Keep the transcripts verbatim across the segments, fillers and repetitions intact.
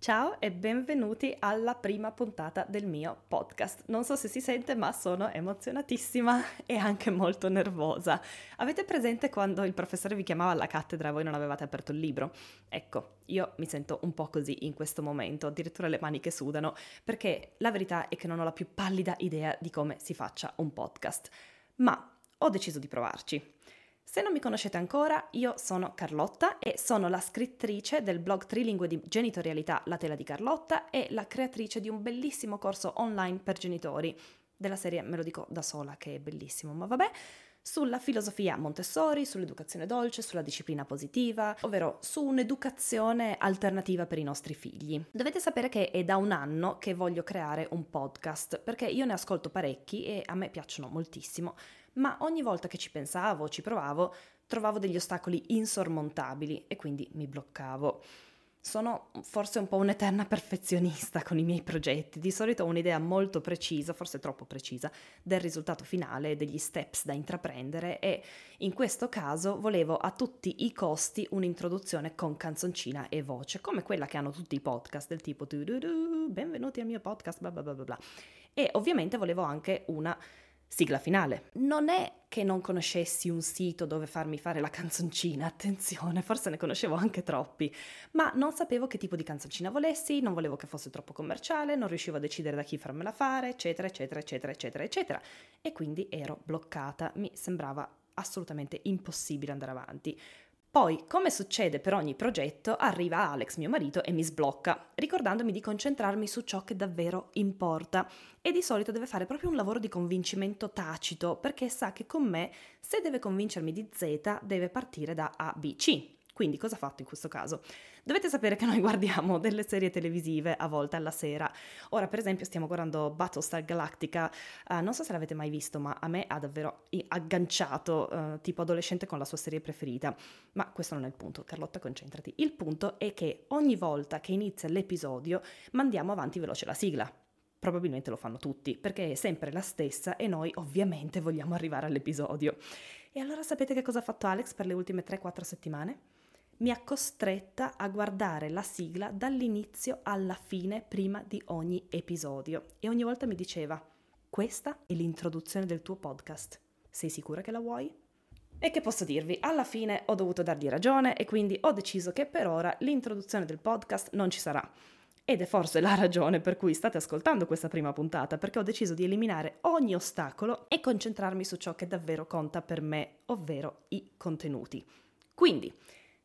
Ciao e benvenuti alla prima puntata del mio podcast. Non so se si sente, ma sono emozionatissima e anche molto nervosa. Avete presente quando il professore vi chiamava alla cattedra e voi non avevate aperto il libro? Ecco, io mi sento un po' così in questo momento, addirittura le maniche sudano, perché la verità è che non ho la più pallida idea di come si faccia un podcast. Ma ho deciso di provarci. Se non mi conoscete ancora, io sono Carlotta e sono la scrittrice del blog Trilingue di Genitorialità La Tela di Carlotta e la creatrice di un bellissimo corso online per genitori, della serie me lo dico da sola che è bellissimo, ma vabbè, sulla filosofia Montessori, sull'educazione dolce, sulla disciplina positiva, ovvero su un'educazione alternativa per i nostri figli. Dovete sapere che è da un anno che voglio creare un podcast, perché io ne ascolto parecchi e a me piacciono moltissimo, ma ogni volta che ci pensavo, ci provavo, trovavo degli ostacoli insormontabili e quindi mi bloccavo. Sono forse un po' un'eterna perfezionista con i miei progetti, di solito ho un'idea molto precisa, forse troppo precisa, del risultato finale, degli steps da intraprendere e in questo caso volevo a tutti i costi un'introduzione con canzoncina e voce, come quella che hanno tutti i podcast del tipo benvenuti al mio podcast, bla bla bla bla. E ovviamente volevo anche una sigla finale. Non è che non conoscessi un sito dove farmi fare la canzoncina, attenzione, forse ne conoscevo anche troppi, ma non sapevo che tipo di canzoncina volessi, non volevo che fosse troppo commerciale, non riuscivo a decidere da chi farmela fare, eccetera, eccetera, eccetera, eccetera, eccetera. E quindi ero bloccata, mi sembrava assolutamente impossibile andare avanti. Poi, come succede per ogni progetto, arriva Alex, mio marito, e mi sblocca, ricordandomi di concentrarmi su ciò che davvero importa. E di solito deve fare proprio un lavoro di convincimento tacito, perché sa che con me, se deve convincermi di Z, deve partire da A, B, C. Quindi cosa ha fatto in questo caso? Dovete sapere che noi guardiamo delle serie televisive a volte alla sera. Ora per esempio stiamo guardando Battlestar Galactica, uh, non so se l'avete mai visto ma a me ha davvero agganciato uh, tipo adolescente con la sua serie preferita. Ma questo non è il punto, Carlotta concentrati. Il punto è che ogni volta che inizia l'episodio mandiamo avanti veloce la sigla. Probabilmente lo fanno tutti, perché è sempre la stessa e noi ovviamente vogliamo arrivare all'episodio. E allora sapete che cosa ha fatto Alex per le ultime tre quattro settimane? Mi ha costretta a guardare la sigla dall'inizio alla fine prima di ogni episodio e ogni volta mi diceva questa è l'introduzione del tuo podcast, sei sicura che la vuoi? E che posso dirvi? Alla fine ho dovuto dargli ragione e quindi ho deciso che per ora l'introduzione del podcast non ci sarà. Ed è forse la ragione per cui state ascoltando questa prima puntata, perché ho deciso di eliminare ogni ostacolo e concentrarmi su ciò che davvero conta per me, ovvero i contenuti. Quindi,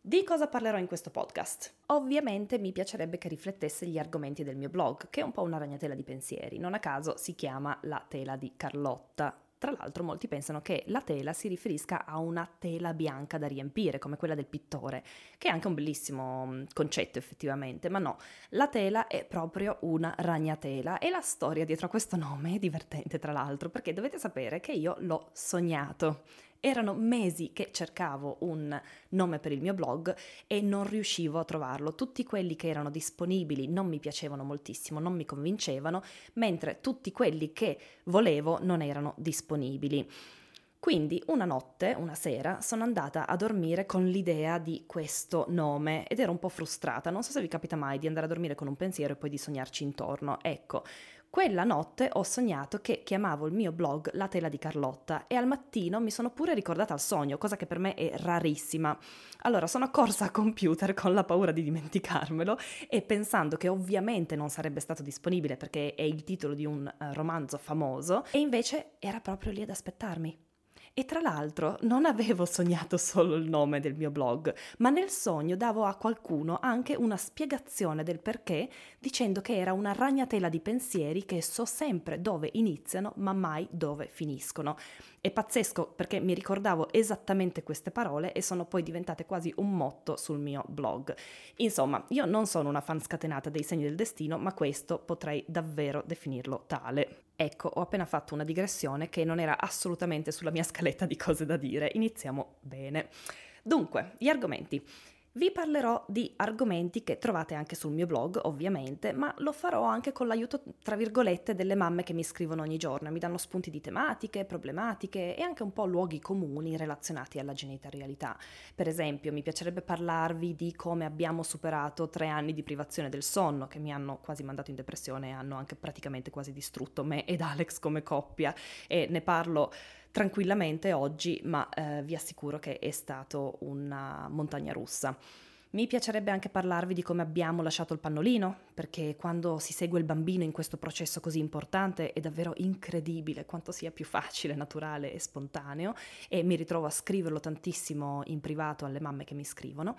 di cosa parlerò in questo podcast? Ovviamente mi piacerebbe che riflettesse gli argomenti del mio blog, che è un po' una ragnatela di pensieri, non a caso si chiama La Tela di Carlotta. Tra l'altro molti pensano che la tela si riferisca a una tela bianca da riempire, come quella del pittore, che è anche un bellissimo concetto effettivamente, ma no, la tela è proprio una ragnatela e la storia dietro a questo nome è divertente tra l'altro, perché dovete sapere che io l'ho sognato. Erano mesi che cercavo un nome per il mio blog e non riuscivo a trovarlo. Tutti quelli che erano disponibili non mi piacevano moltissimo, non mi convincevano, mentre tutti quelli che volevo non erano disponibili. Quindi una notte, una sera, sono andata a dormire con l'idea di questo nome ed ero un po' frustrata. Non so se vi capita mai di andare a dormire con un pensiero e poi di sognarci intorno. Ecco. Quella notte ho sognato che chiamavo il mio blog La Tela di Carlotta e al mattino mi sono pure ricordata al sogno, cosa che per me è rarissima. Allora sono corsa a computer con la paura di dimenticarmelo e pensando che ovviamente non sarebbe stato disponibile perché è il titolo di un romanzo famoso e invece era proprio lì ad aspettarmi. E tra l'altro non avevo sognato solo il nome del mio blog, ma nel sogno davo a qualcuno anche una spiegazione del perché, dicendo che era una ragnatela di pensieri che so sempre dove iniziano ma mai dove finiscono. È pazzesco perché mi ricordavo esattamente queste parole e sono poi diventate quasi un motto sul mio blog. Insomma, io non sono una fan scatenata dei segni del destino, ma questo potrei davvero definirlo tale. Ecco, ho appena fatto una digressione che non era assolutamente sulla mia scaletta di cose da dire. Iniziamo bene. Dunque, gli argomenti. Vi parlerò di argomenti che trovate anche sul mio blog, ovviamente, ma lo farò anche con l'aiuto, tra virgolette, delle mamme che mi scrivono ogni giorno, mi danno spunti di tematiche, problematiche e anche un po' luoghi comuni relazionati alla genitorialità. Per esempio, mi piacerebbe parlarvi di come abbiamo superato tre anni di privazione del sonno, che mi hanno quasi mandato in depressione e hanno anche praticamente quasi distrutto me ed Alex come coppia, e ne parlo tranquillamente oggi, ma eh, vi assicuro che è stato una montagna russa. Mi piacerebbe anche parlarvi di come abbiamo lasciato il pannolino, perché quando si segue il bambino in questo processo così importante è davvero incredibile quanto sia più facile, naturale e spontaneo, e mi ritrovo a scriverlo tantissimo in privato alle mamme che mi scrivono.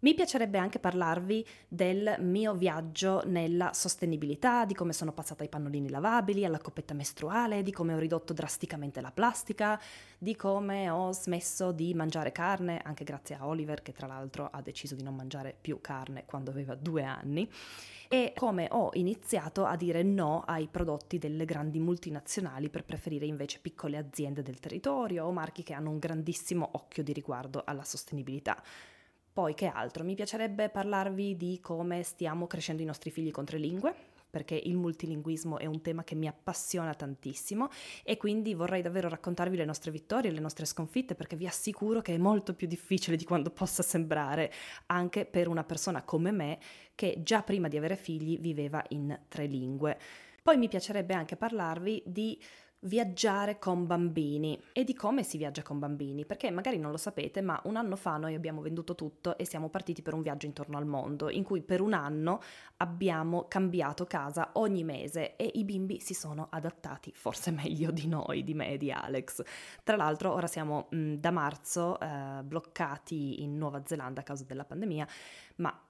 Mi piacerebbe anche parlarvi del mio viaggio nella sostenibilità, di come sono passata ai pannolini lavabili, alla coppetta mestruale, di come ho ridotto drasticamente la plastica, di come ho smesso di mangiare carne, anche grazie a Oliver, che tra l'altro ha deciso di non mangiare più carne quando aveva due anni, e come ho iniziato a dire no ai prodotti delle grandi multinazionali per preferire invece piccole aziende del territorio o marchi che hanno un grandissimo occhio di riguardo alla sostenibilità. Poi che altro? Mi piacerebbe parlarvi di come stiamo crescendo i nostri figli con Trilingue, perché il multilinguismo è un tema che mi appassiona tantissimo e quindi vorrei davvero raccontarvi le nostre vittorie e le nostre sconfitte, perché vi assicuro che è molto più difficile di quanto possa sembrare, anche per una persona come me che già prima di avere figli viveva in tre lingue. Poi mi piacerebbe anche parlarvi di viaggiare con bambini e di come si viaggia con bambini, perché magari non lo sapete, ma un anno fa noi abbiamo venduto tutto e siamo partiti per un viaggio intorno al mondo, in cui per un anno abbiamo cambiato casa ogni mese e i bimbi si sono adattati forse meglio di noi, di me e di Alex. Tra l'altro ora siamo mh, da marzo eh, bloccati in Nuova Zelanda a causa della pandemia, ma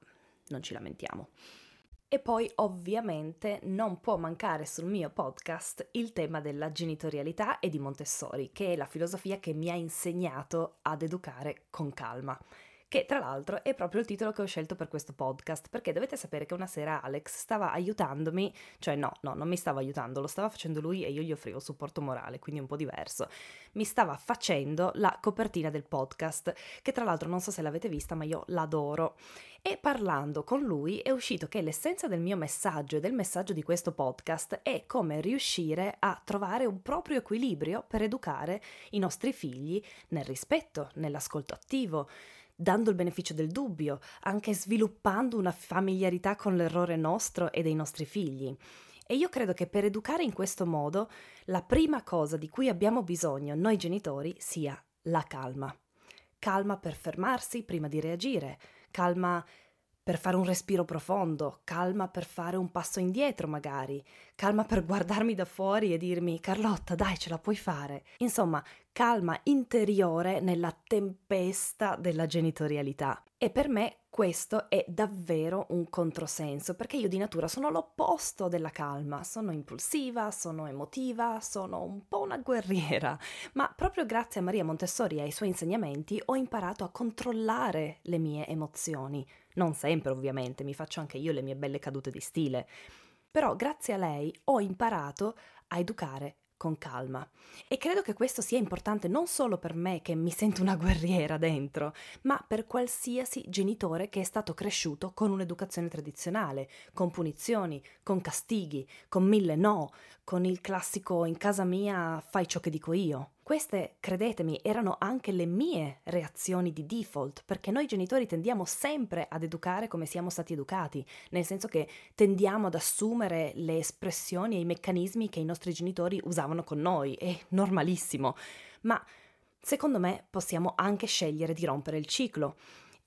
non ci lamentiamo. E poi ovviamente non può mancare sul mio podcast il tema della genitorialità e di Montessori, che è la filosofia che mi ha insegnato ad educare con calma, che tra l'altro è proprio il titolo che ho scelto per questo podcast, perché dovete sapere che una sera Alex stava aiutandomi, cioè no, no, non mi stava aiutando, lo stava facendo lui e io gli offrivo supporto morale, quindi un po' diverso. Mi stava facendo la copertina del podcast, che tra l'altro non so se l'avete vista, ma io l'adoro. E parlando con lui è uscito che l'essenza del mio messaggio e del messaggio di questo podcast è come riuscire a trovare un proprio equilibrio per educare i nostri figli nel rispetto, nell'ascolto attivo, dando il beneficio del dubbio, anche sviluppando una familiarità con l'errore nostro e dei nostri figli. E io credo che per educare in questo modo la prima cosa di cui abbiamo bisogno noi genitori sia la calma. Calma per fermarsi prima di reagire, calma per fare un respiro profondo, calma per fare un passo indietro magari, calma per guardarmi da fuori e dirmi «Carlotta, dai, ce la puoi fare!». Insomma, calma interiore nella tempesta della genitorialità. E per me questo è davvero un controsenso, perché io di natura sono l'opposto della calma, sono impulsiva, sono emotiva, sono un po' una guerriera, ma proprio grazie a Maria Montessori e ai suoi insegnamenti ho imparato a controllare le mie emozioni, non sempre ovviamente, mi faccio anche io le mie belle cadute di stile, però grazie a lei ho imparato a educare con calma. E credo che questo sia importante non solo per me che mi sento una guerriera dentro, ma per qualsiasi genitore che è stato cresciuto con un'educazione tradizionale, con punizioni, con castighi, con mille no, con il classico in casa mia fai ciò che dico io. Queste, credetemi, erano anche le mie reazioni di default, perché noi genitori tendiamo sempre ad educare come siamo stati educati, nel senso che tendiamo ad assumere le espressioni e i meccanismi che i nostri genitori usavano con noi, è normalissimo, ma secondo me possiamo anche scegliere di rompere il ciclo.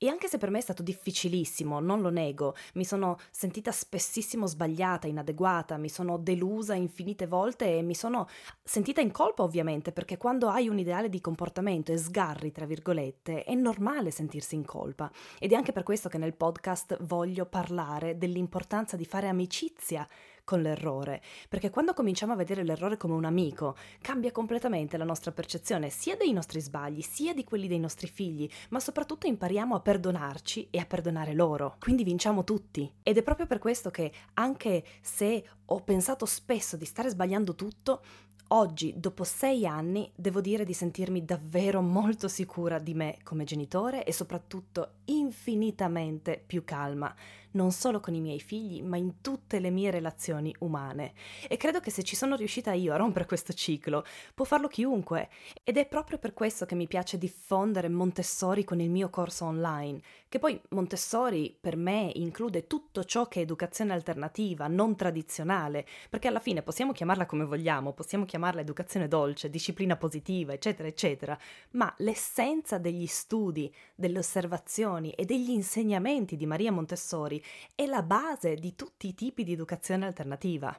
E anche se per me è stato difficilissimo, non lo nego, mi sono sentita spessissimo sbagliata, inadeguata, mi sono delusa infinite volte e mi sono sentita in colpa ovviamente, perché quando hai un ideale di comportamento e sgarri, tra virgolette, è normale sentirsi in colpa. Ed è anche per questo che nel podcast voglio parlare dell'importanza di fare amicizia con l'errore, perché quando cominciamo a vedere l'errore come un amico, cambia completamente la nostra percezione sia dei nostri sbagli, sia di quelli dei nostri figli, ma soprattutto impariamo a perdonarci e a perdonare loro. Quindi vinciamo tutti. Ed è proprio per questo che, anche se ho pensato spesso di stare sbagliando tutto, oggi, dopo sei anni, devo dire di sentirmi davvero molto sicura di me come genitore e soprattutto infinitamente più calma, non solo con i miei figli, ma in tutte le mie relazioni umane. E credo che se ci sono riuscita io a rompere questo ciclo, può farlo chiunque. Ed è proprio per questo che mi piace diffondere Montessori con il mio corso online, che poi Montessori per me include tutto ciò che è educazione alternativa, non tradizionale, perché alla fine possiamo chiamarla come vogliamo, possiamo chiamarla educazione dolce, disciplina positiva, eccetera, eccetera, ma l'essenza degli studi, delle osservazioni e degli insegnamenti di Maria Montessori è la base di tutti i tipi di educazione alternativa.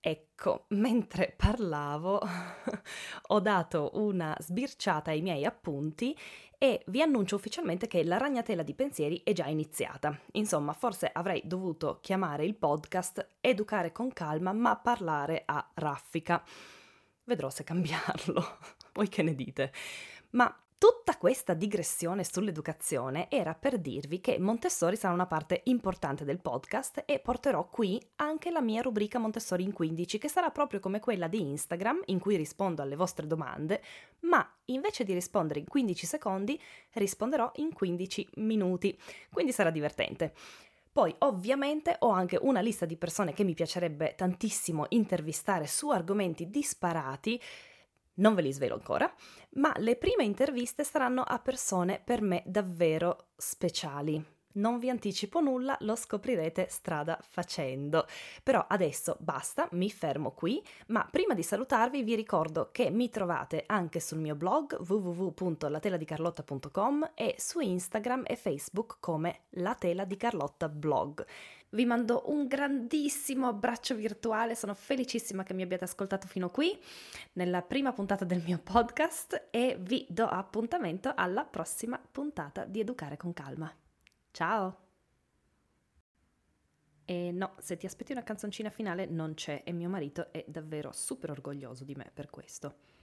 Ecco, mentre parlavo ho dato una sbirciata ai miei appunti e vi annuncio ufficialmente che la ragnatela di pensieri è già iniziata. Insomma, forse avrei dovuto chiamare il podcast Educare con calma ma parlare a raffica. Vedrò se cambiarlo, voi che ne dite? Ma tutta questa digressione sull'educazione era per dirvi che Montessori sarà una parte importante del podcast e porterò qui anche la mia rubrica Montessori in quindici, che sarà proprio come quella di Instagram, in cui rispondo alle vostre domande, ma invece di rispondere in quindici secondi, risponderò in quindici minuti, quindi sarà divertente. Poi ovviamente ho anche una lista di persone che mi piacerebbe tantissimo intervistare su argomenti disparati, non ve li svelo ancora, ma le prime interviste saranno a persone per me davvero speciali. Non vi anticipo nulla, lo scoprirete strada facendo. Però adesso basta, mi fermo qui, ma prima di salutarvi vi ricordo che mi trovate anche sul mio blog w w w punto la tela di carlotta punto com e su Instagram e Facebook come La Tela di Carlotta Blog. Vi mando un grandissimo abbraccio virtuale, sono felicissima che mi abbiate ascoltato fino qui nella prima puntata del mio podcast e vi do appuntamento alla prossima puntata di Educare con Calma. Ciao! E no, se ti aspetti una canzoncina finale non c'è e mio marito è davvero super orgoglioso di me per questo.